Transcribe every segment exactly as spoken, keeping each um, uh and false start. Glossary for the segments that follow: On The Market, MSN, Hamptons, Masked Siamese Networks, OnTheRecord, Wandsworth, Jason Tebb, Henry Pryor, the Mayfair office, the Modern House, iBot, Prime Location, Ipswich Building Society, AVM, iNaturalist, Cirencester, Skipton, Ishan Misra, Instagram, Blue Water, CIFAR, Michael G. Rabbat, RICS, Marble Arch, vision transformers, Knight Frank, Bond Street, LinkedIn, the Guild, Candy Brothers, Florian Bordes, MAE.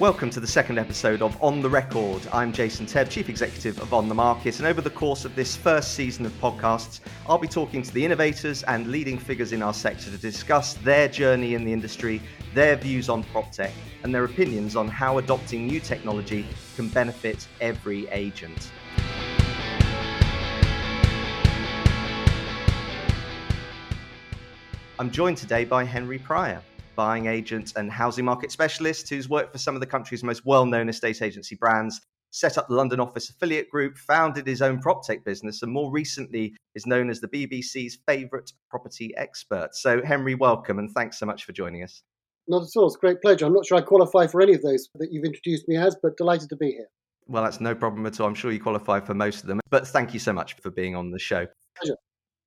Welcome to the second episode of On The Record. I'm Jason Tebb, Chief Executive of On The Market, and over the course of this first season of podcasts, I'll be talking to the innovators and leading figures in our sector to discuss their journey in the industry, their views on PropTech, and their opinions on how adopting new technology can benefit every agent. I'm joined today by Henry Pryor, buying agent and housing market specialist who's worked for some of the country's most well-known estate agency brands, set up the London office affiliate group, founded his own prop tech business, and more recently is known as the B B C's favourite property expert. So, Henry, welcome and thanks so much for joining us. Not at all. It's a great pleasure. I'm not sure I qualify for any of those that you've introduced me as, but delighted to be here. Well, that's no problem at all. I'm sure you qualify for most of them, but thank you so much for being on the show. Pleasure.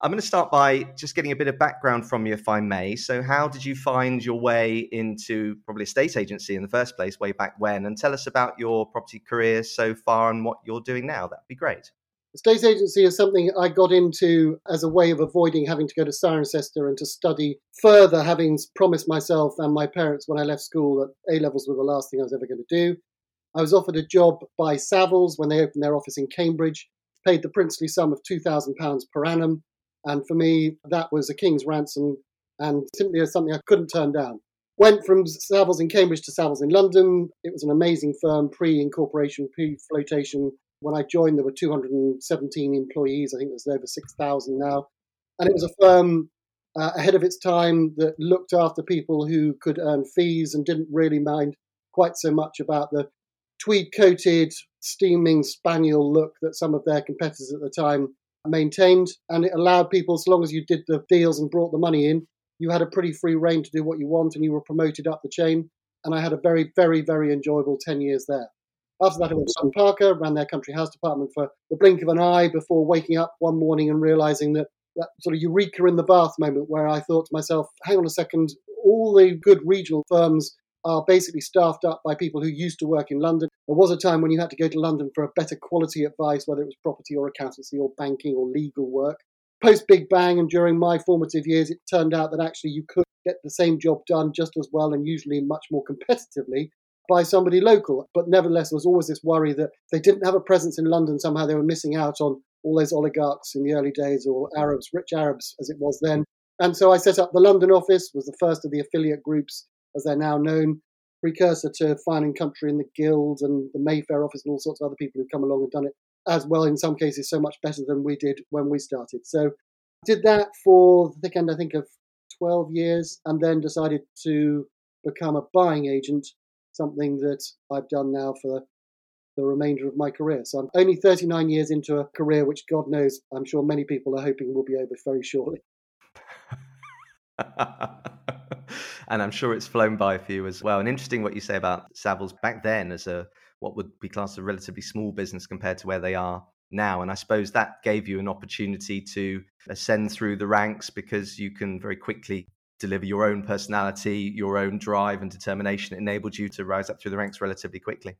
I'm going to start by just getting a bit of background from you, if I may. So how did you find your way into probably estate agency in the first place, way back when? And tell us about your property career so far and what you're doing now. That'd be great. Estate agency is something I got into as a way of avoiding having to go to Cirencester and to study further, having promised myself and my parents when I left school that A-levels were the last thing I was ever going to do. I was offered a job by Savills when they opened their office in Cambridge, paid the princely sum of two thousand pounds per annum. And for me, that was a king's ransom and simply something I couldn't turn down. Went from Savills in Cambridge to Savills in London. It was an amazing firm, pre-incorporation, pre-flotation. When I joined, there were two hundred seventeen employees. I think there's over six thousand now. And it was a firm uh, ahead of its time that looked after people who could earn fees and didn't really mind quite so much about the tweed-coated, steaming spaniel look that some of their competitors at the time maintained, and it allowed people, so long as you did the deals and brought the money in, you had a pretty free rein to do what you want, and you were promoted up the chain. And I had a very, very, very enjoyable ten years there. After that, I went to Sun Parker, ran their country house department for the blink of an eye before waking up one morning and realizing that that sort of eureka in the bath moment where I thought to myself, hang on a second, all the good regional firms are basically staffed up by people who used to work in London. There was a time when you had to go to London for a better quality advice, whether it was property or accountancy or banking or legal work. Post-Big Bang and during my formative years, it turned out that actually you could get the same job done just as well and usually much more competitively by somebody local. But nevertheless, there was always this worry that if they didn't have a presence in London, somehow they were missing out on all those oligarchs in the early days, or Arabs, rich Arabs as it was then. And so I set up the London office, was the first of the affiliate groups, as they're now known, precursor to Fine and Country and the Guild and the Mayfair office and all sorts of other people who've come along and done it as well, in some cases so much better than we did when we started. So did that for the thick end, I think, of twelve years, and then decided to become a buying agent, something that I've done now for the remainder of my career. So I'm only thirty-nine years into a career which, God knows, I'm sure many people are hoping will be over very shortly. And I'm sure it's flown by for you as well. And interesting what you say about Savills back then as a what would be classed as a relatively small business compared to where they are now. And I suppose that gave you an opportunity to ascend through the ranks because you can very quickly deliver your own personality, your own drive and determination. It enabled you to rise up through the ranks relatively quickly.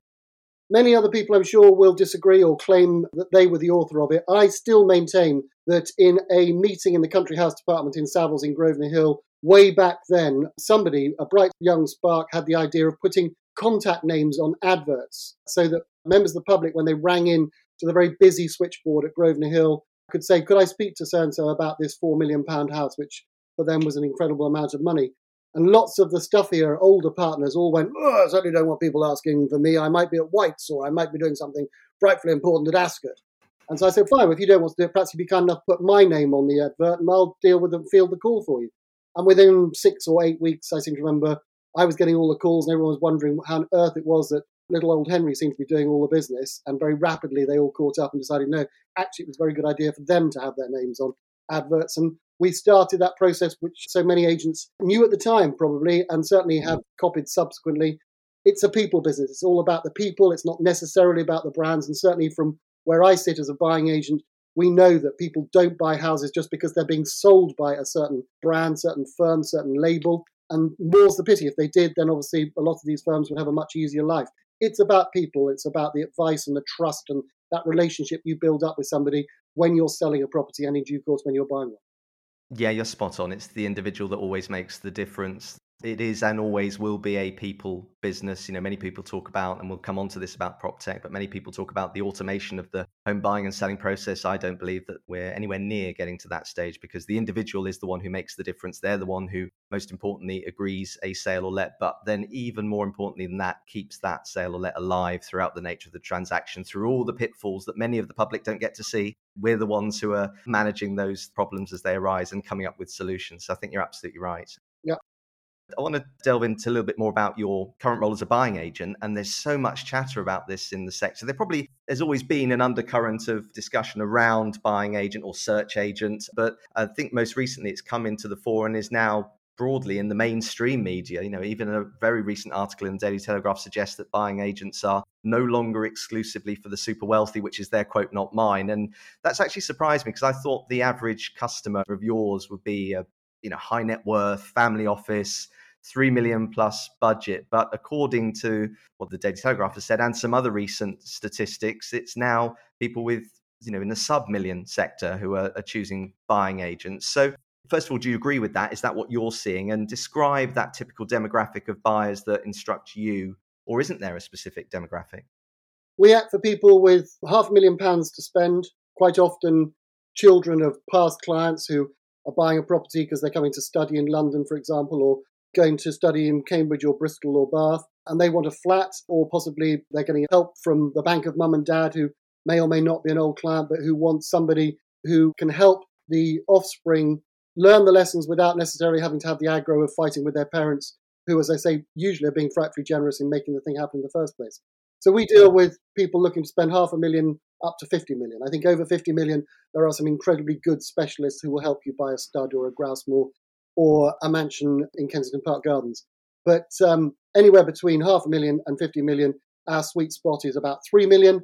Many other people, I'm sure, will disagree or claim that they were the author of it. I still maintain that in a meeting in the country house department in Savills in Grosvenor Hill, way back then, somebody, a bright young spark, had the idea of putting contact names on adverts so that members of the public, when they rang in to the very busy switchboard at Grosvenor Hill, could say, could I speak to so-and-so about this four million pounds house, which for them was an incredible amount of money. And lots of the stuffier, older partners all went, oh, I certainly don't want people asking for me. I might be at White's or I might be doing something frightfully important at Ascot. And so I said, fine, if you don't want to do it, perhaps you'd be kind enough to put my name on the advert and I'll deal with them, field the call for you. And within six or eight weeks, I seem to remember, I was getting all the calls and everyone was wondering how on earth it was that little old Henry seemed to be doing all the business. And very rapidly, they all caught up and decided, no, actually, it was a very good idea for them to have their names on adverts. And we started that process, which so many agents knew at the time, probably, and certainly have copied subsequently. It's a people business. It's all about the people. It's not necessarily about the brands. And certainly from where I sit as a buying agent, we know that people don't buy houses just because they're being sold by a certain brand, certain firm, certain label. And more's the pity. If they did, then obviously a lot of these firms would have a much easier life. It's about people. It's about the advice and the trust and that relationship you build up with somebody when you're selling a property and in due course when you're buying one. Yeah, you're spot on. It's the individual that always makes the difference. it is and always will be a people business. You know, many people talk about, and we'll come on to this about prop tech, but many people talk about the automation of the home buying and selling process. I don't believe that we're anywhere near getting to that stage, because the individual is the one who makes the difference. They're the one who, most importantly, agrees a sale or let, but then even more importantly than that, keeps that sale or let alive throughout the nature of the transaction, through all the pitfalls that many of the public don't get to see. We're the ones who are managing those problems as they arise and coming up with solutions. So I think you're absolutely right. Yeah. I want to delve into a little bit more about your current role as a buying agent. And there's so much chatter about this in the sector. There probably has always been an undercurrent of discussion around buying agent or search agent. But I think most recently it's come into the fore and is now broadly in the mainstream media. You know, even a very recent article in the Daily Telegraph suggests that buying agents are no longer exclusively for the super wealthy, which is their quote, not mine. And that's actually surprised me, because I thought the average customer of yours would be a you know, high net worth, family office, three million plus budget. But according to what the Daily Telegraph has said and some other recent statistics, it's now people with, you know, in the sub million sector who are, are choosing buying agents. So first of all, do you agree with that? Is that what you're seeing? And describe that typical demographic of buyers that instruct you, or isn't there a specific demographic? We act for people with half a million pounds to spend, quite often children of past clients who are buying a property because they're coming to study in London, for example, or going to study in Cambridge or Bristol or Bath, and they want a flat, or possibly they're getting help from the bank of mum and dad, who may or may not be an old client, but who wants somebody who can help the offspring learn the lessons without necessarily having to have the aggro of fighting with their parents, who, as I say, usually are being frightfully generous in making the thing happen in the first place. So we deal with people looking to spend half a million up to fifty million. I think over fifty million, there are some incredibly good specialists who will help you buy a stud or a grouse moor or a mansion in Kensington Park Gardens. But um, anywhere between half a million and fifty million, our sweet spot is about three million.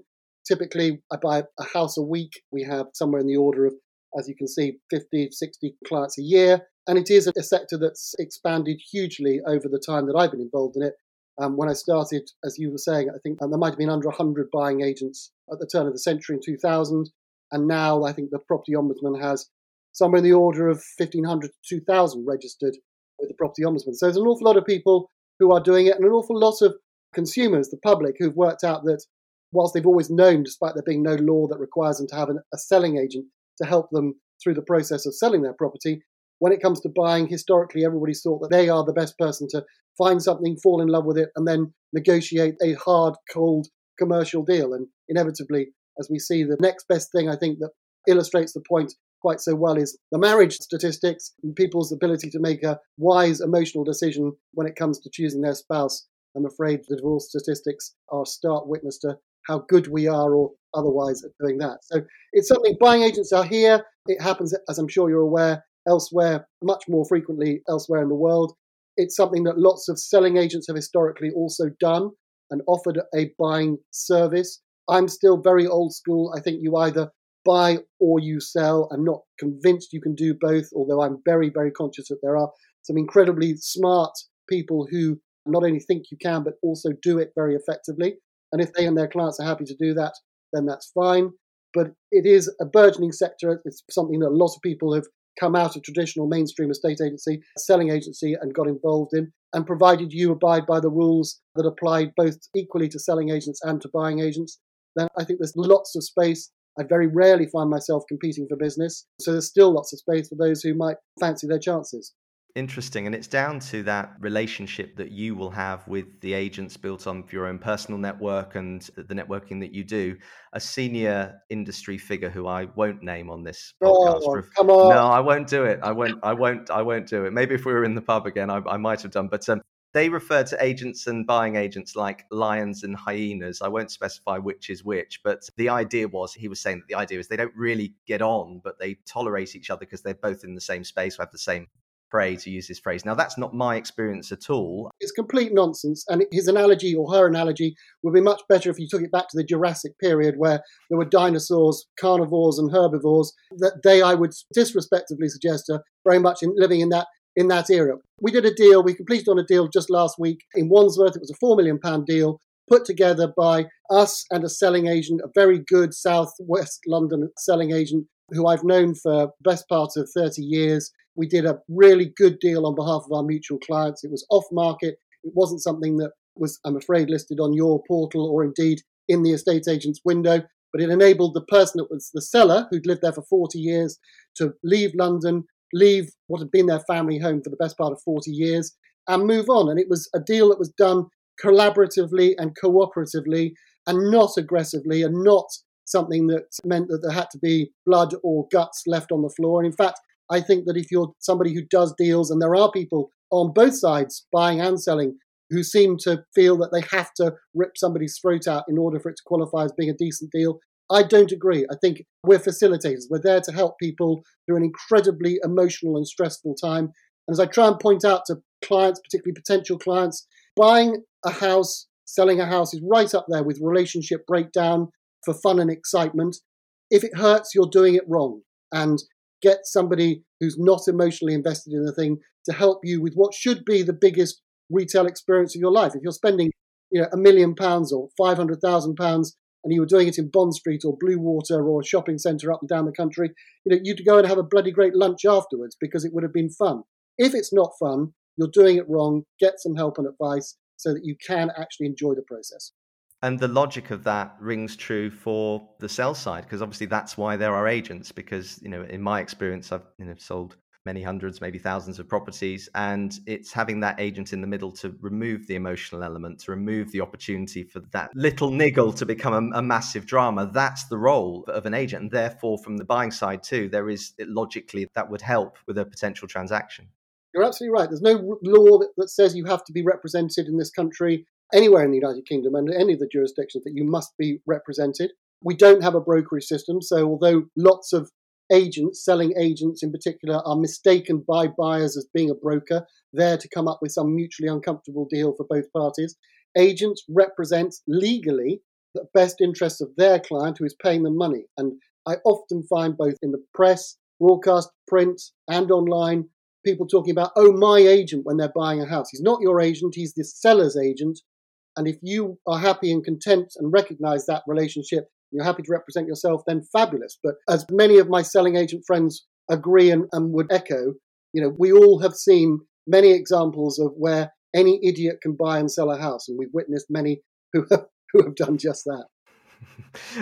Typically, I buy a house a week. We have somewhere in the order of, as you can see, fifty, sixty clients a year. And it is a sector that's expanded hugely over the time that I've been involved in it. Um, when I started, as you were saying, I think um, there might have been under one hundred buying agents at the turn of the century in two thousand. And now I think the Property Ombudsman has somewhere in the order of fifteen hundred to two thousand registered with the Property Ombudsman. So there's an awful lot of people who are doing it, and an awful lot of consumers, the public, who've worked out that whilst they've always known, despite there being no law that requires them to have an, a selling agent to help them through the process of selling their property, when it comes to buying, historically, everybody's thought that they are the best person to find something, fall in love with it, and then negotiate a hard, cold commercial deal. And inevitably, as we see, the next best thing, I think, that illustrates the point quite so well is the marriage statistics and people's ability to make a wise, emotional decision when it comes to choosing their spouse. I'm afraid the divorce statistics are a stark witness to how good we are or otherwise at doing that. So it's something, buying agents are here. It happens, as I'm sure you're aware, elsewhere, much more frequently elsewhere in the world. It's something that lots of selling agents have historically also done and offered a buying service. I'm still very old school. I think you either buy or you sell. I'm not convinced you can do both, although I'm very, very conscious that there are some incredibly smart people who not only think you can, but also do it very effectively. And if they and their clients are happy to do that, then that's fine. But it is a burgeoning sector. It's something that a lot of people have come out of traditional mainstream estate agency, selling agency, and got involved in, and provided you abide by the rules that apply both equally to selling agents and to buying agents, then I think there's lots of space. I very rarely find myself competing for business. So there's still lots of space for those who might fancy their chances. Interesting. And it's down to that relationship that you will have with the agents built on your own personal network and the networking that you do. A senior industry figure who I won't name on this podcast. Oh, come on. No, I won't do it. I won't, I won't, I won't do it. Maybe if we were in the pub again, I, I might have done. But um, they refer to agents and buying agents like lions and hyenas. I won't specify which is which, but the idea was, he was saying that the idea is they don't really get on, but they tolerate each other because they're both in the same space, or have the same prey, to use this phrase. Now, that's not my experience at all. It's complete nonsense. And his analogy, or her analogy, would be much better if you took it back to the Jurassic period, where there were dinosaurs, carnivores and herbivores. That they, I would disrespectfully suggest, are very much in, living in that in that era. We did a deal. We completed on a deal just last week in Wandsworth. It was a four million pounds deal put together by us and a selling agent, a very good South West London selling agent who I've known for the best part of thirty years. We did a really good deal on behalf of our mutual clients. It was off market. It wasn't something that was, I'm afraid, listed on your portal or indeed in the estate agent's window. But it enabled the person that was the seller, who'd lived there for forty years, to leave London, leave what had been their family home for the best part of forty years, and move on. And it was a deal that was done collaboratively and cooperatively and not aggressively and not something that meant that there had to be blood or guts left on the floor. And in fact, I think that if you're somebody who does deals, and there are people on both sides, buying and selling, who seem to feel that they have to rip somebody's throat out in order for it to qualify as being a decent deal, I don't agree. I think we're facilitators. We're there to help people through an incredibly emotional and stressful time. And as I try and point out to clients, particularly potential clients, buying a house, selling a house is right up there with relationship breakdown for fun and excitement. If it hurts, you're doing it wrong. And get somebody who's not emotionally invested in the thing to help you with what should be the biggest retail experience of your life. If you're spending, you know, a million pounds or five hundred thousand pounds and you were doing it in Bond Street or Blue Water or a shopping centre up and down the country, you know, you'd go and have a bloody great lunch afterwards because it would have been fun. If it's not fun, you're doing it wrong. Get some help and advice so that you can actually enjoy the process. And the logic of that rings true for the sell side, because obviously that's why there are agents, because, you know, in my experience, I've, you know, sold many hundreds, maybe thousands of properties, and it's having that agent in the middle to remove the emotional element, to remove the opportunity for that little niggle to become a, a massive drama. That's the role of an agent. And therefore, from the buying side too, there is logically that would help with a potential transaction. You're absolutely right. There's no law that, that says you have to be represented in this country, anywhere in the United Kingdom and any of the jurisdictions, that you must be represented. We don't have a brokerage system. So although lots of agents, selling agents in particular, are mistaken by buyers as being a broker, there to come up with some mutually uncomfortable deal for both parties, agents represent legally the best interests of their client who is paying them money. And I often find both in the press, broadcast, print, and online, people talking about, oh, my agent when they're buying a house. He's not your agent, he's the seller's agent. And if you are happy and content and recognize that relationship, you're happy to represent yourself, then fabulous. But as many of my selling agent friends agree and, and would echo, you know, we all have seen many examples of where any idiot can buy and sell a house. And we've witnessed many who have, who have done just that.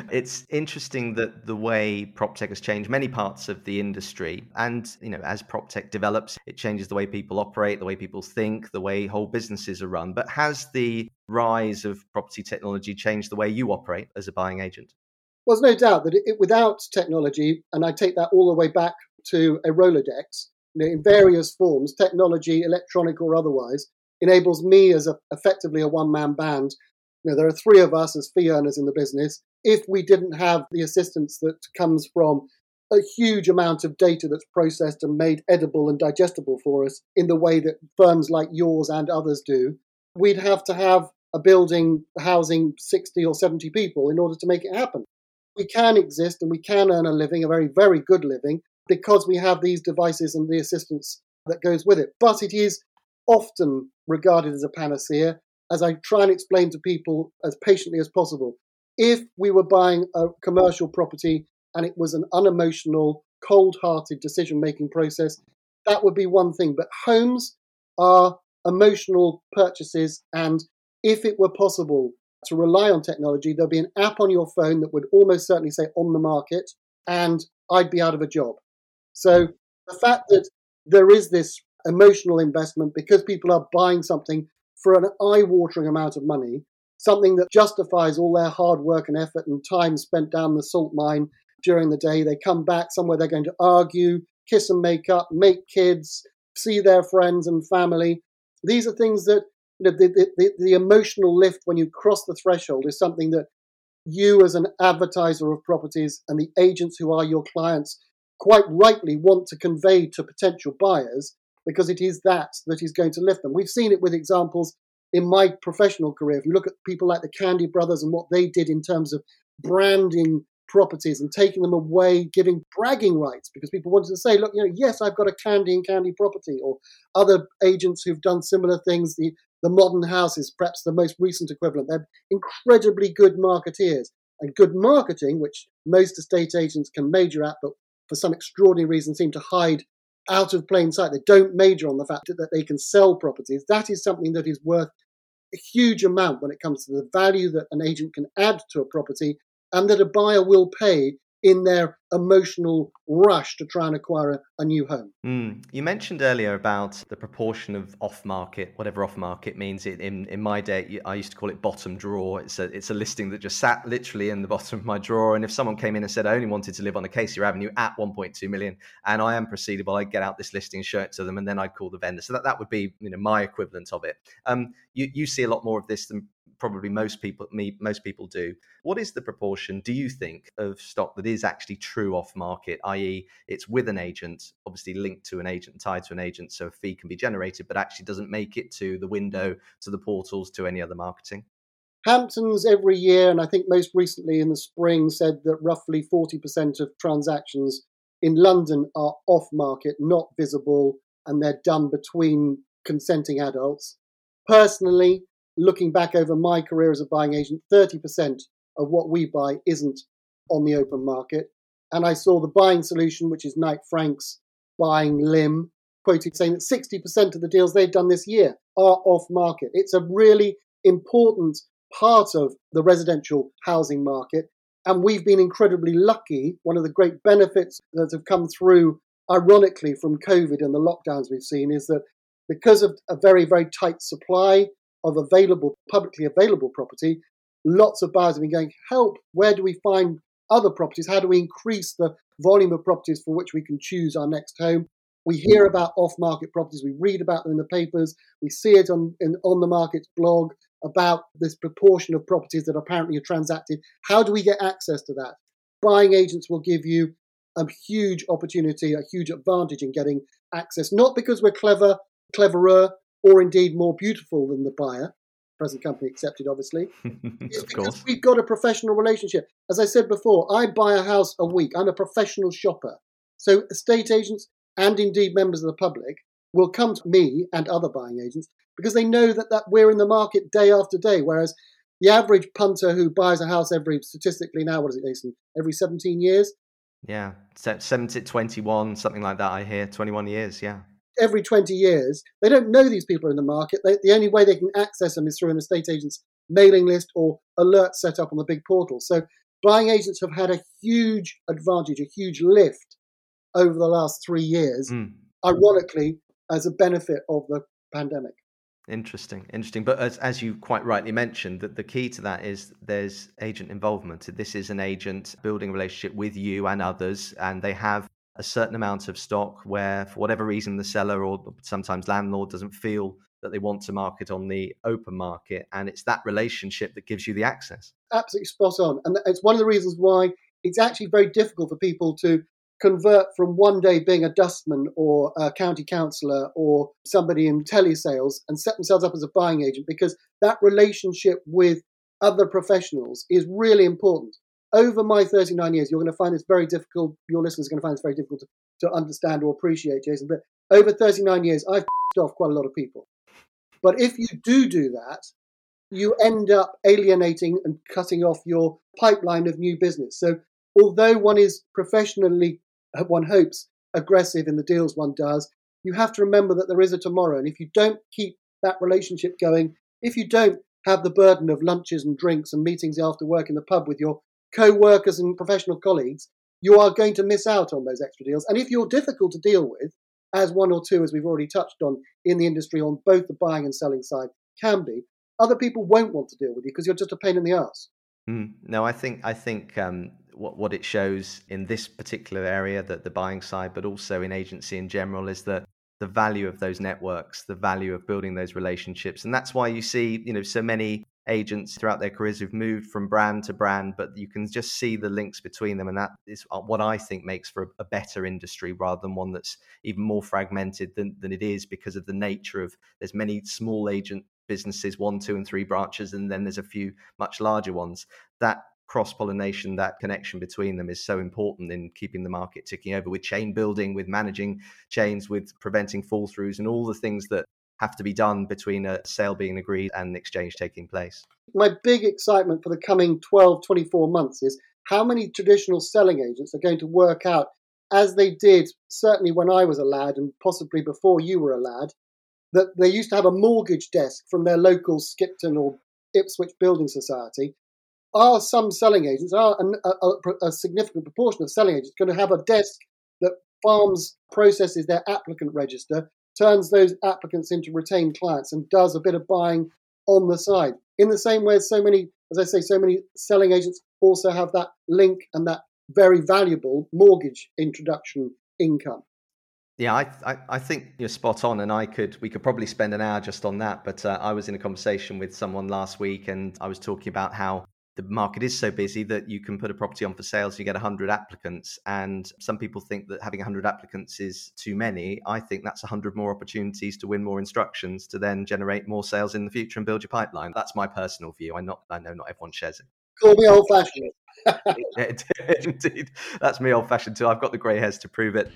It's interesting that the way PropTech has changed many parts of the industry. And, you know, as PropTech develops, it changes the way people operate, the way people think, the way whole businesses are run. But has the rise of property technology changed the way you operate as a buying agent? Well, there's no doubt that it, without technology, and I take that all the way back to a Rolodex, you know, in various forms, technology, electronic or otherwise, enables me as a, effectively a one-man band. You know, there are three of us as fee earners in the business. If we didn't have the assistance that comes from a huge amount of data that's processed and made edible and digestible for us in the way that firms like yours and others do, we'd have to have a building housing sixty or seventy people in order to make it happen. We can exist and we can earn a living, a very, very good living, because we have these devices and the assistance that goes with it. But it is often regarded as a panacea. As I try and explain to people as patiently as possible, if we were buying a commercial property and it was an unemotional, cold-hearted decision-making process, that would be one thing. But homes are emotional purchases, and if it were possible to rely on technology, there'd be an app on your phone that would almost certainly say On The Market, and I'd be out of a job. So the fact that there is this emotional investment because people are buying something for an eye-watering amount of money, something that justifies all their hard work and effort and time spent down the salt mine during the day. They come back somewhere they're going to argue, kiss and make up, make kids, see their friends and family. These are things that, you know, the, the, the emotional lift when you cross the threshold is something that you as an advertiser of properties and the agents who are your clients quite rightly want to convey to potential buyers, because it is that that is going to lift them. We've seen it with examples in my professional career. If you look at people like the Candy Brothers and what they did in terms of branding properties and taking them away, giving bragging rights, because people wanted to say, look, you know, yes, I've got a Candy and Candy property, or other agents who've done similar things. The, the Modern House is perhaps the most recent equivalent. They're incredibly good marketeers. And good marketing, which most estate agents can major at, but for some extraordinary reason seem to hide out of plain sight. They don't major on the fact that they can sell properties. That is something that is worth a huge amount when it comes to the value that an agent can add to a property and that a buyer will pay in their emotional rush to try and acquire a, a new home. Mm. You mentioned earlier about the proportion of off-market, whatever off-market means. It, in, in my day, I used to call it bottom drawer. It's a, it's a listing that just sat literally in the bottom of my drawer. And if someone came in and said, I only wanted to live on Acacia Avenue at one point two million and I am proceedable, I'd get out this listing and show it to them and then I'd call the vendor. So that, that would be, you know, my equivalent of it. Um, you, you see a lot more of this than probably most people me most people do. What is the proportion, do you think, of stock that is actually true off market, that is it's with an agent, obviously linked to an agent, tied to an agent, so a fee can be generated but actually doesn't make it to the window, to the portals, to any other marketing? Hamptons every year, and I think most recently in the spring, said that roughly forty percent of transactions in London are off market, not visible, and they're done between consenting adults. Personally, looking back over my career as a buying agent, thirty percent of what we buy isn't on the open market. And I saw the buying solution, which is Knight Frank's Buying Lim, quoted saying that sixty percent of the deals they've done this year are off market. It's a really important part of the residential housing market. And we've been incredibly lucky. One of the great benefits that have come through, ironically, from COVID and the lockdowns we've seen is that because of a very, very tight supply of available, publicly available property, lots of buyers have been going, help, where do we find other properties? How do we increase the volume of properties for which we can choose our next home? We hear about off-market properties, we read about them in the papers, we see it on in, on the Market's blog about this proportion of properties that apparently are transacted. How do we get access to that? Buying agents will give you a huge opportunity, a huge advantage in getting access, not because we're clever, cleverer, or indeed more beautiful than the buyer, present company accepted, obviously. It's of because course. We've got a professional relationship. As I said before, I buy a house a week. I'm a professional shopper. So estate agents and indeed members of the public will come to me and other buying agents because they know that, that we're in the market day after day, whereas the average punter who buys a house every, statistically now, what is it, Jason, every seventeen years? Yeah, seventy, twenty-one, something like that, I hear, twenty-one years, yeah. Every twenty years, they don't know these people are in the market. They, the only way they can access them is through an estate agent's mailing list or alerts set up on the big portal. So buying agents have had a huge advantage, a huge lift over the last three years, mm. ironically, as a benefit of the pandemic. Interesting, interesting. But as, as you quite rightly mentioned, that the key to that is there's agent involvement. This is an agent building a relationship with you and others, and they have a certain amount of stock where, for whatever reason, the seller or sometimes landlord doesn't feel that they want to market on the open market. And it's that relationship that gives you the access. Absolutely spot on. And it's one of the reasons why it's actually very difficult for people to convert from one day being a dustman or a county councillor or somebody in telesales and set themselves up as a buying agent, because that relationship with other professionals is really important. Over my thirty-nine years, you're going to find this very difficult, your listeners are going to find this very difficult to, to understand or appreciate, Jason, but over thirty-nine years, I've f***ed off quite a lot of people. But if you do do that, you end up alienating and cutting off your pipeline of new business. So although one is professionally, one hopes, aggressive in the deals one does, you have to remember that there is a tomorrow. And if you don't keep that relationship going, if you don't have the burden of lunches and drinks and meetings after work in the pub with your co-workers and professional colleagues, you are going to miss out on those extra deals. And if you're difficult to deal with, as one or two, as we've already touched on in the industry, on both the buying and selling side can be, other people won't want to deal with you because you're just a pain in the arse. Mm. No, I think I think um, what, what it shows in this particular area, that the buying side, but also in agency in general, is that the value of those networks, the value of building those relationships. And that's why you see, you know, so many agents throughout their careers who've moved from brand to brand, but you can just see the links between them. And that is what I think makes for a better industry rather than one that's even more fragmented than, than it is, because of the nature of there's many small agent businesses, one, two and three branches, and then there's a few much larger ones. That cross-pollination, that connection between them is so important in keeping the market ticking over, with chain building, with managing chains, with preventing fall throughs and all the things that have to be done between a sale being agreed and an exchange taking place. My big excitement for the coming twelve, twenty-four months is how many traditional selling agents are going to work out as they did, certainly when I was a lad and possibly before you were a lad, that they used to have a mortgage desk from their local Skipton or Ipswich Building Society. Are some selling agents, are a, a, a significant proportion of selling agents going to have a desk that farms, processes their applicant register, turns those applicants into retained clients and does a bit of buying on the side? In the same way as so many, as I say, so many selling agents also have that link and that very valuable mortgage introduction income. Yeah, I, I, I think you're spot on, and I could we could probably spend an hour just on that. But uh, I was in a conversation with someone last week, and I was talking about how the market is so busy that you can put a property on for sale, so you get one hundred applicants. And some people think that having one hundred applicants is too many. I think that's one hundred more opportunities to win more instructions to then generate more sales in the future and build your pipeline. That's my personal view. I not I know not everyone shares it. Call me old-fashioned. Yeah, indeed. That's me old-fashioned too. I've got the grey hairs to prove it.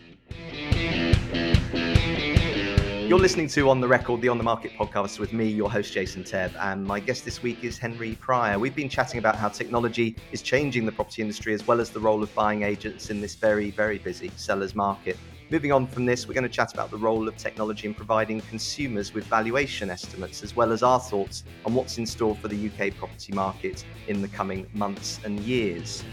You're listening to On The Record, the On The Market podcast with me, your host, Jason Tebb, and my guest this week is Henry Pryor. We've been chatting about how technology is changing the property industry as well as the role of buying agents in this very, very busy seller's market. Moving on from this, we're going to chat about the role of technology in providing consumers with valuation estimates, as well as our thoughts on what's in store for the U K property market in the coming months and years.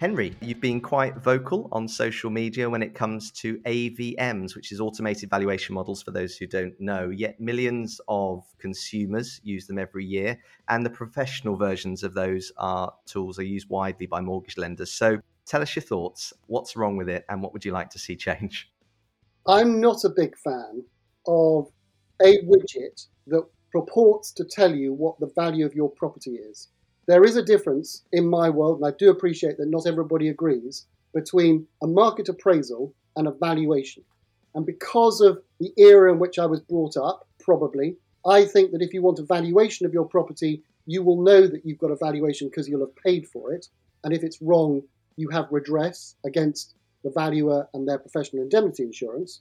Henry, you've been quite vocal on social media when it comes to A V Ms, which is automated valuation models for those who don't know, yet millions of consumers use them every year, and the professional versions of those are tools are used widely by mortgage lenders. So tell us your thoughts, what's wrong with it, and what would you like to see change? I'm not a big fan of a widget that purports to tell you what the value of your property is. There is a difference in my world, and I do appreciate that not everybody agrees, between a market appraisal and a valuation. And because of the era in which I was brought up, probably, I think that if you want a valuation of your property, you will know that you've got a valuation because you'll have paid for it. And if it's wrong, you have redress against the valuer and their professional indemnity insurance.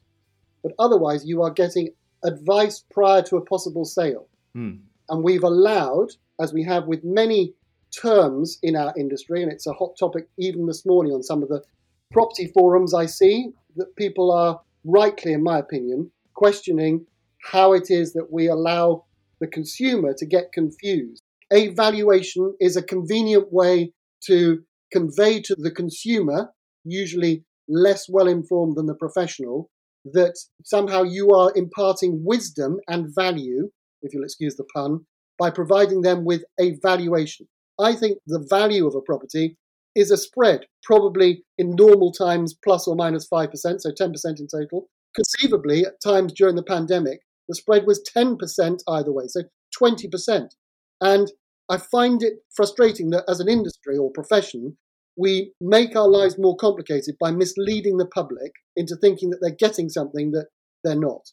But otherwise, you are getting advice prior to a possible sale. Mm. And we've allowed, as we have with many terms in our industry, and it's a hot topic even this morning on some of the property forums I see, that people are rightly, in my opinion, questioning how it is that we allow the consumer to get confused. A valuation is a convenient way to convey to the consumer, usually less well-informed than the professional, that somehow you are imparting wisdom and value, if you'll excuse the pun, by providing them with a valuation. I think the value of a property is a spread, probably in normal times plus or minus five percent, so ten percent in total. Conceivably, at times during the pandemic, the spread was ten percent either way, so twenty percent. And I find it frustrating that as an industry or profession, we make our lives more complicated by misleading the public into thinking that they're getting something that they're not.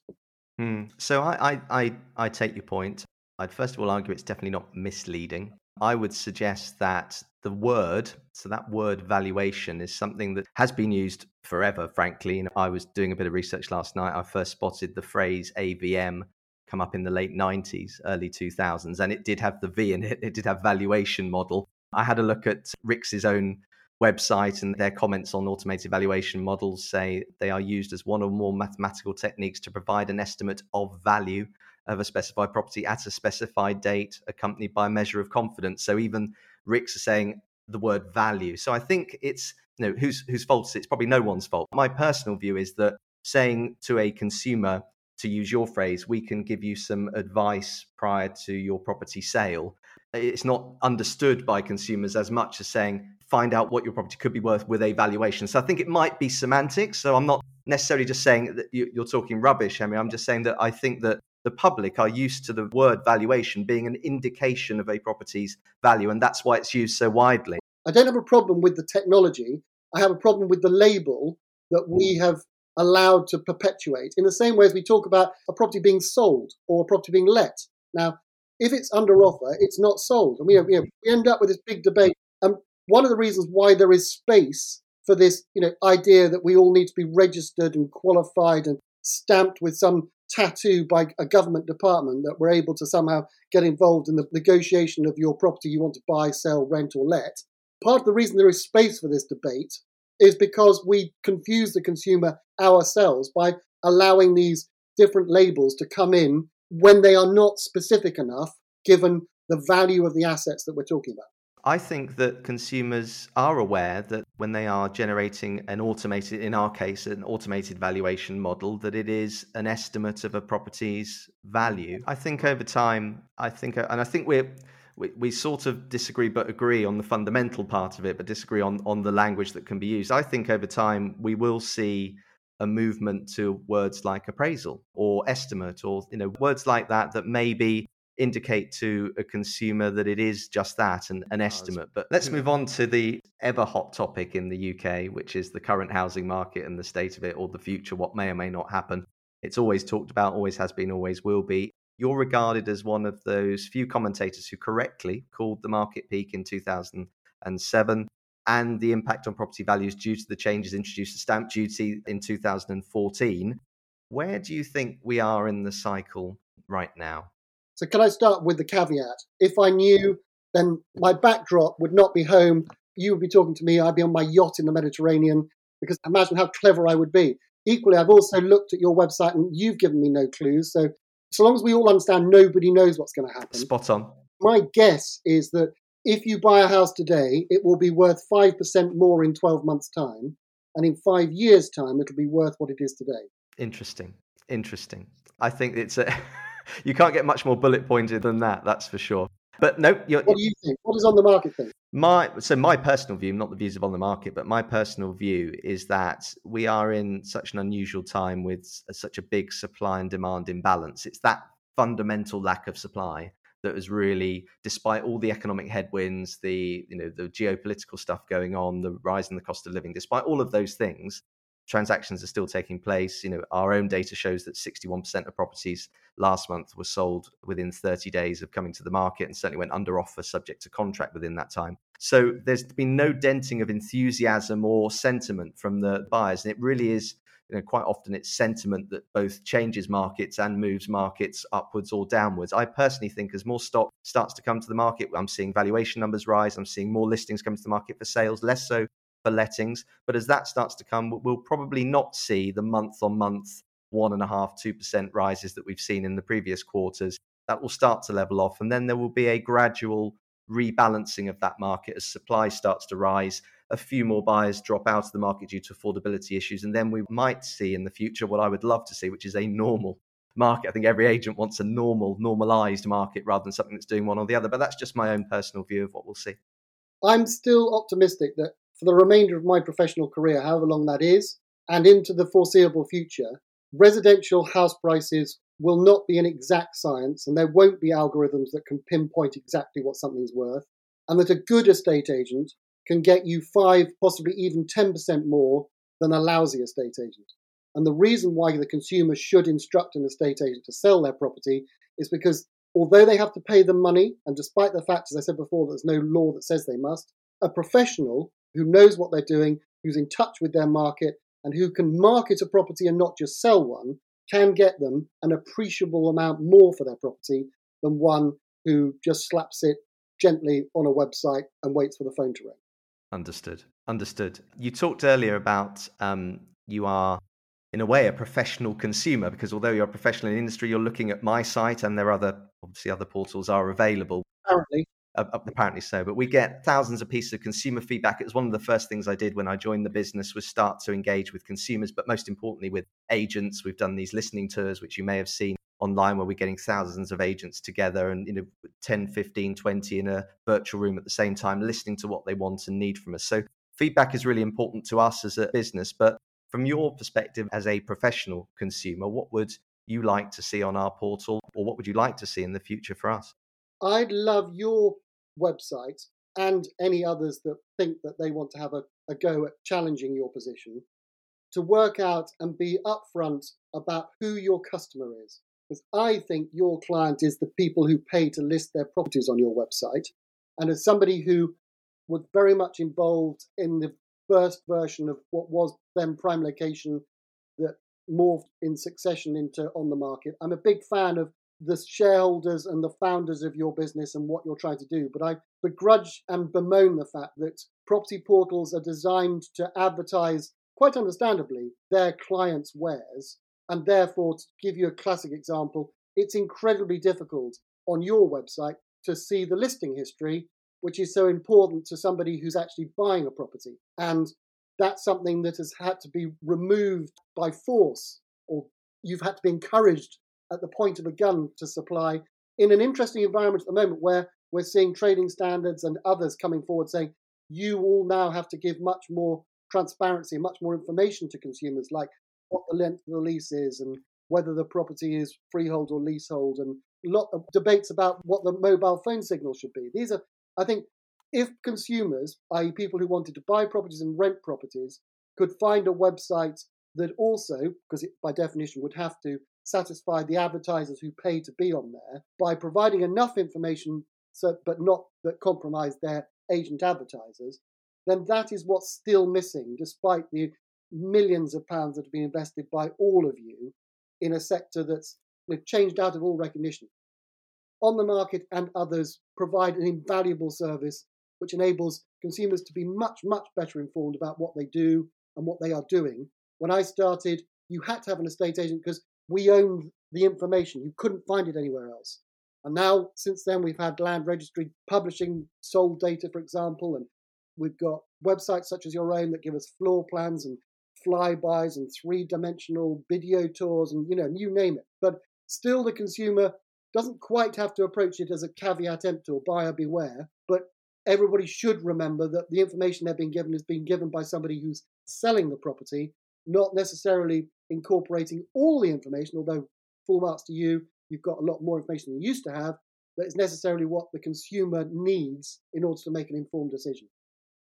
Hmm. So I, I, I, I take your point. I'd first of all argue it's definitely not misleading. I would suggest that the word, so that word valuation is something that has been used forever, frankly. And I was doing a bit of research last night. I first spotted the phrase A V M come up in the late nineties, early two thousands, and it did have the V in it. It did have valuation model. I had a look at R I C S's own website, and their comments on automated valuation models say they are used as one or more mathematical techniques to provide an estimate of value of a specified property at a specified date, accompanied by a measure of confidence. So even R I C S are saying the word value. So I think it's, you know, whose whose fault is it? It's probably no one's fault. My personal view is that saying to a consumer, to use your phrase, we can give you some advice prior to your property sale, it's not understood by consumers as much as saying, find out what your property could be worth with a valuation. So I think it might be semantics. So I'm not necessarily just saying that you, you're talking rubbish, Henry. I'm just saying that I think that the public are used to the word valuation being an indication of a property's value, and that's why it's used so widely. I don't have a problem with the technology. I have a problem with the label that we have allowed to perpetuate, in the same way as we talk about a property being sold or a property being let. Now, if it's under offer, it's not sold. And we, you know, we end up with this big debate. And one of the reasons why there is space for this, you know, idea that we all need to be registered and qualified and stamped with some tattoo by a government department that we're able to somehow get involved in the negotiation of your property you want to buy, sell, rent or let, part of the reason there is space for this debate is because we confuse the consumer ourselves by allowing these different labels to come in when they are not specific enough, given the value of the assets that we're talking about. I think that consumers are aware that when they are generating an automated, in our case, an automated valuation model, that it is an estimate of a property's value. I think over time, I think, and I think we're, we we sort of disagree but agree on the fundamental part of it, but disagree on, on the language that can be used. I think over time, we will see a movement to words like appraisal or estimate or, you know, words like that, that maybe indicate to a consumer that it is just that, an, an estimate. But let's move on to the ever hot topic in the U K, which is the current housing market and the state of it, or the future, what may or may not happen. It's always talked about, always has been, always will be. You're regarded as one of those few commentators who correctly called the market peak in two thousand seven and the impact on property values due to the changes introduced to stamp duty in two thousand fourteen. Where do you think we are in the cycle right now? So can I start with the caveat? If I knew, then my backdrop would not be home. You would be talking to me. I'd be on my yacht in the Mediterranean, because imagine how clever I would be. Equally, I've also looked at your website and you've given me no clues. So, so long as we all understand, nobody knows what's going to happen. Spot on. My guess is that if you buy a house today, it will be worth five percent more in twelve months' time. And in five years' time, it'll be worth what it is today. Interesting. Interesting. I think it's a... You can't get much more bullet pointed than that, that's for sure. But no, you're, what do you think? What does On the Market think? My so my personal view, not the views of On the Market, but my personal view is that we are in such an unusual time with such a big supply and demand imbalance. It's that fundamental lack of supply that has really, despite all the economic headwinds, the you know the geopolitical stuff going on, the rise in the cost of living, despite all of those things, transactions are still taking place. You know, our own data shows that sixty-one percent of properties last month were sold within thirty days of coming to the market, and certainly went under offer subject to contract within that time. So there's been no denting of enthusiasm or sentiment from the buyers. And it really is, you know, quite often it's sentiment that both changes markets and moves markets upwards or downwards. I personally think as more stock starts to come to the market, I'm seeing valuation numbers rise. I'm seeing more listings come to the market for sales, less so for lettings. But as that starts to come, we'll probably not see the month on month one and a half, two percent rises that we've seen in the previous quarters. That will start to level off. And then there will be a gradual rebalancing of that market as supply starts to rise. A few more buyers drop out of the market due to affordability issues. And then we might see in the future what I would love to see, which is a normal market. I think every agent wants a normal, normalized market rather than something that's doing one or the other. But that's just my own personal view of what we'll see. I'm still optimistic that for the remainder of my professional career, however long that is, and into the foreseeable future, residential house prices will not be an exact science, and there won't be algorithms that can pinpoint exactly what something's worth, and that a good estate agent can get you five, possibly even ten percent more than a lousy estate agent. And the reason why the consumer should instruct an estate agent to sell their property is because although they have to pay them money, and despite the fact, as I said before, there's no law that says they must, a professional who knows what they're doing, who's in touch with their market, and who can market a property and not just sell one, can get them an appreciable amount more for their property than one who just slaps it gently on a website and waits for the phone to ring. Understood. Understood. You talked earlier about um, you are, in a way, a professional consumer, because although you're a professional in the industry, you're looking at my site, and there are other, obviously other portals are available. Apparently. Uh, apparently so, but we get thousands of pieces of consumer feedback. It's one of the first things I did when I joined the business was start to engage with consumers, but most importantly with agents. We've done these listening tours, which you may have seen online, where we're getting thousands of agents together and, you know, ten, fifteen, twenty in a virtual room at the same time, listening to what they want and need from us. So feedback is really important to us as a business. But from your perspective as a professional consumer, what would you like to see on our portal, or what would you like to see in the future for us? I'd love your website and any others that think that they want to have a, a go at challenging your position to work out and be upfront about who your customer is. Because I think your client is the people who pay to list their properties on your website. And as somebody who was very much involved in the first version of what was then Prime Location that morphed in succession into On the Market, I'm a big fan of the shareholders and the founders of your business and what you're trying to do. But I begrudge and bemoan the fact that property portals are designed to advertise, quite understandably, their clients' wares. And therefore, to give you a classic example, it's incredibly difficult on your website to see the listing history, which is so important to somebody who's actually buying a property. And that's something that has had to be removed by force, or you've had to be encouraged at the point of a gun to supply, in an interesting environment at the moment where we're seeing trading standards and others coming forward saying, you all now have to give much more transparency, much more information to consumers, like what the length of the lease is and whether the property is freehold or leasehold, and a lot of debates about what the mobile phone signal should be. These are, I think, if consumers, that is people who wanted to buy properties and rent properties, could find a website that also, because it by definition would have to satisfy the advertisers who pay to be on there, by providing enough information so, but not that compromise their agent advertisers, then that is what's still missing, despite the millions of pounds that have been invested by all of you in a sector that's changed out of all recognition. On the Market and others provide an invaluable service which enables consumers to be much, much better informed about what they do and what they are doing. When I started, you had to have an estate agent because we owned the information. You couldn't find it anywhere else. And now, since then, we've had Land Registry publishing sold data, for example, and we've got websites such as your own that give us floor plans and flybys and three-dimensional video tours and, you know, you name it. But still the consumer doesn't quite have to approach it as a caveat emptor, buyer beware, but everybody should remember that the information they're being given is being given by somebody who's selling the property, not necessarily incorporating all the information, although full marks to you, you've got a lot more information than you used to have, but it's necessarily what the consumer needs in order to make an informed decision.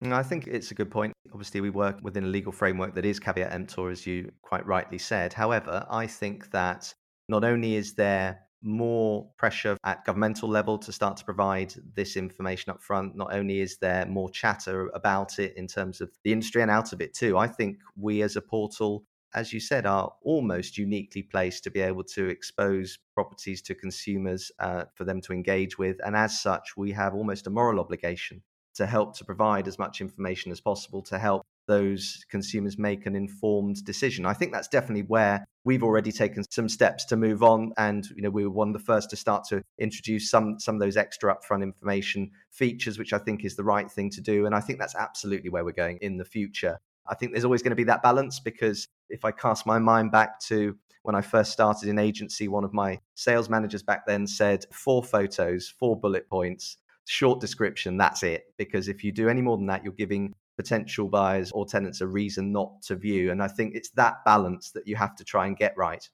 I think it's a good point. Obviously, we work within a legal framework that is caveat emptor, as you quite rightly said. However, I think that not only is there more pressure at governmental level to start to provide this information up front, not only is there more chatter about it in terms of the industry and out of it too, I think we as a portal, as you said, are almost uniquely placed to be able to expose properties to consumers uh, for them to engage with. And as such, we have almost a moral obligation to help to provide as much information as possible to help those consumers make an informed decision. I think that's definitely where we've already taken some steps to move on. And, you know, we were one of the first to start to introduce some, some of those extra upfront information features, which I think is the right thing to do. And I think that's absolutely where we're going in the future. I think there's always going to be that balance, because if I cast my mind back to when I first started in agency, one of my sales managers back then said four photos, four bullet points, short description, that's it. Because if you do any more than that, you're giving potential buyers or tenants a reason not to view. And I think it's that balance that you have to try and get right.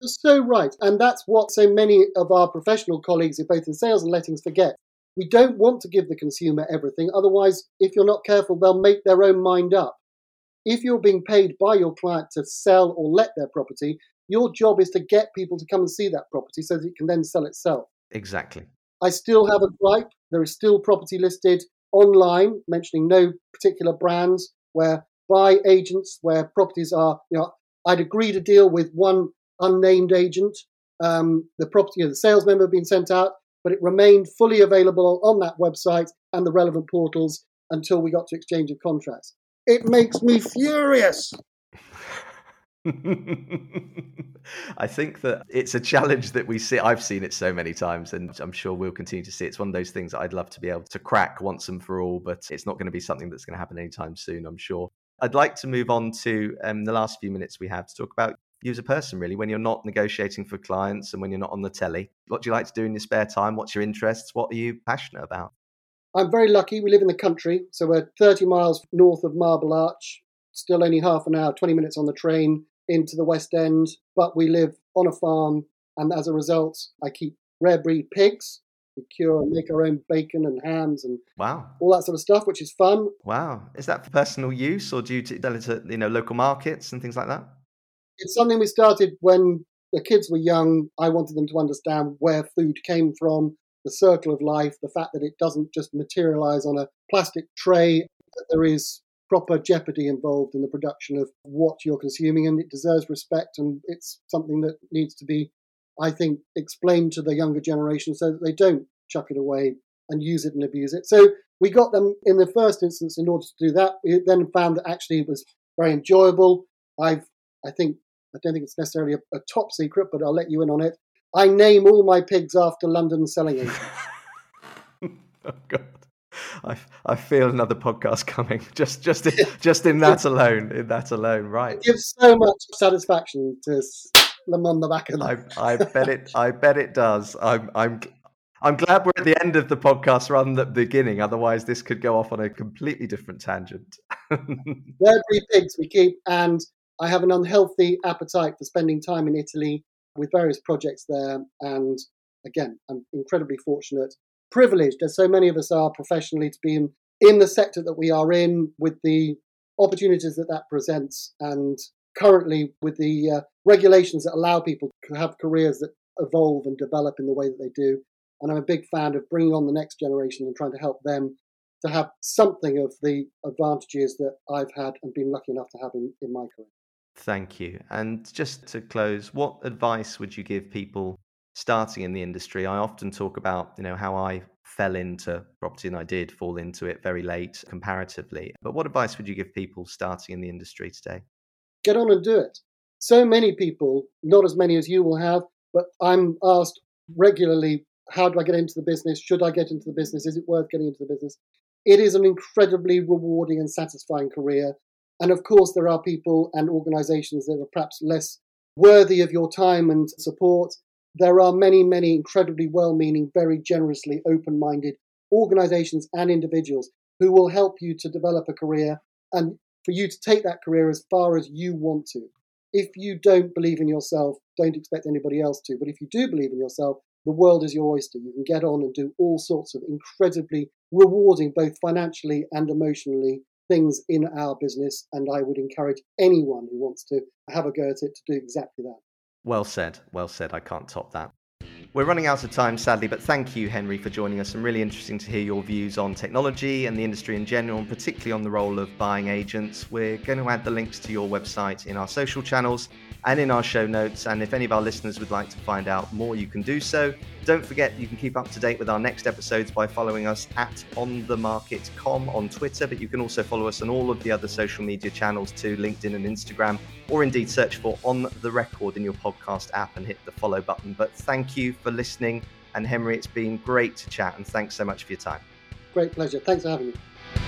You're so right. And that's what so many of our professional colleagues, both in sales and lettings, forget. We don't want to give the consumer everything. Otherwise, if you're not careful, they'll make their own mind up. If you're being paid by your client to sell or let their property, your job is to get people to come and see that property so that it can then sell itself. Exactly. I still have a gripe. There is still property listed online, mentioning no particular brands, where by agents, where properties are, you know, I'd agreed a deal with one unnamed agent. Um, the property, you know, the sales memo had been sent out, but it remained fully available on that website and the relevant portals until we got to exchange of contracts. It makes me furious. I think that it's a challenge that we see. I've seen it so many times, and I'm sure we'll continue to see it. It's one of those things that I'd love to be able to crack once and for all, but it's not going to be something that's going to happen anytime soon, I'm sure. I'd like to move on to um, the last few minutes we have to talk about you as a person, really, when you're not negotiating for clients and when you're not on the telly. What do you like to do in your spare time? What's your interests? What are you passionate about? I'm very lucky. We live in the country, so we're thirty miles north of Marble Arch, still only half an hour, twenty minutes on the train into the West End, but we live on a farm, and as a result, I keep rare breed pigs. We cure and make our own bacon and hams and wow, all that sort of stuff, which is fun. Wow. Is that for personal use, or do you sell it at, you know, local markets and things like that? It's something we started when the kids were young. I wanted them to understand where food came from, the circle of life, the fact that it doesn't just materialize on a plastic tray, that there is proper jeopardy involved in the production of what you're consuming, and it deserves respect, and it's something that needs to be I think, explained to the younger generation so that they don't chuck it away and use it and abuse it. So we got them in the first instance in order to do that. We then found that actually it was very enjoyable. I've, I think, I don't think it's necessarily a, a top secret, but I'll let you in on it. I name all my pigs after London selling agents. Oh God, I I feel another podcast coming. Just just in, just in that alone, in that alone, right? It gives so much satisfaction to them on the back of that. I, I bet it. I bet it does. I'm I'm I'm glad we're at the end of the podcast rather than the beginning. Otherwise, this could go off on a completely different tangent. They're three pigs we keep, and I have an unhealthy appetite for spending time in Italy with various projects there. And again, I'm incredibly fortunate, privileged, as so many of us are professionally, to be in, in the sector that we are in, with the opportunities that that presents, and currently with the uh, regulations that allow people to have careers that evolve and develop in the way that they do. And I'm a big fan of bringing on the next generation and trying to help them to have something of the advantages that I've had and been lucky enough to have in, in my career. Thank you. And just to close, what advice would you give people starting in the industry? I often talk about, you know, how I fell into property, and I did fall into it very late comparatively. But what advice would you give people starting in the industry today? Get on and do it. So many people, not as many as you will have, but I'm asked regularly, how do I get into the business? Should I get into the business? Is it worth getting into the business? It is an incredibly rewarding and satisfying career. And of course, there are people and organizations that are perhaps less worthy of your time and support. There are many, many incredibly well-meaning, very generously open-minded organisations and individuals who will help you to develop a career and for you to take that career as far as you want to. If you don't believe in yourself, don't expect anybody else to. But if you do believe in yourself, the world is your oyster. You can get on and do all sorts of incredibly rewarding, both financially and emotionally, things in our business. And I would encourage anyone who wants to have a go at it to do exactly that. Well said. Well said. I can't top that. We're running out of time, sadly, but thank you, Henry, for joining us. And really interesting to hear your views on technology and the industry in general, and particularly on the role of buying agents. We're going to add the links to your website in our social channels and in our show notes. And if any of our listeners would like to find out more, you can do so. Don't forget, you can keep up to date with our next episodes by following us at on the market dot com on Twitter, but you can also follow us on all of the other social media channels too, LinkedIn and Instagram, or indeed search for On The Record in your podcast app and hit the follow button. But thank you for listening. And Henry, it's been great to chat, and thanks so much for your time. Great pleasure. Thanks for having me.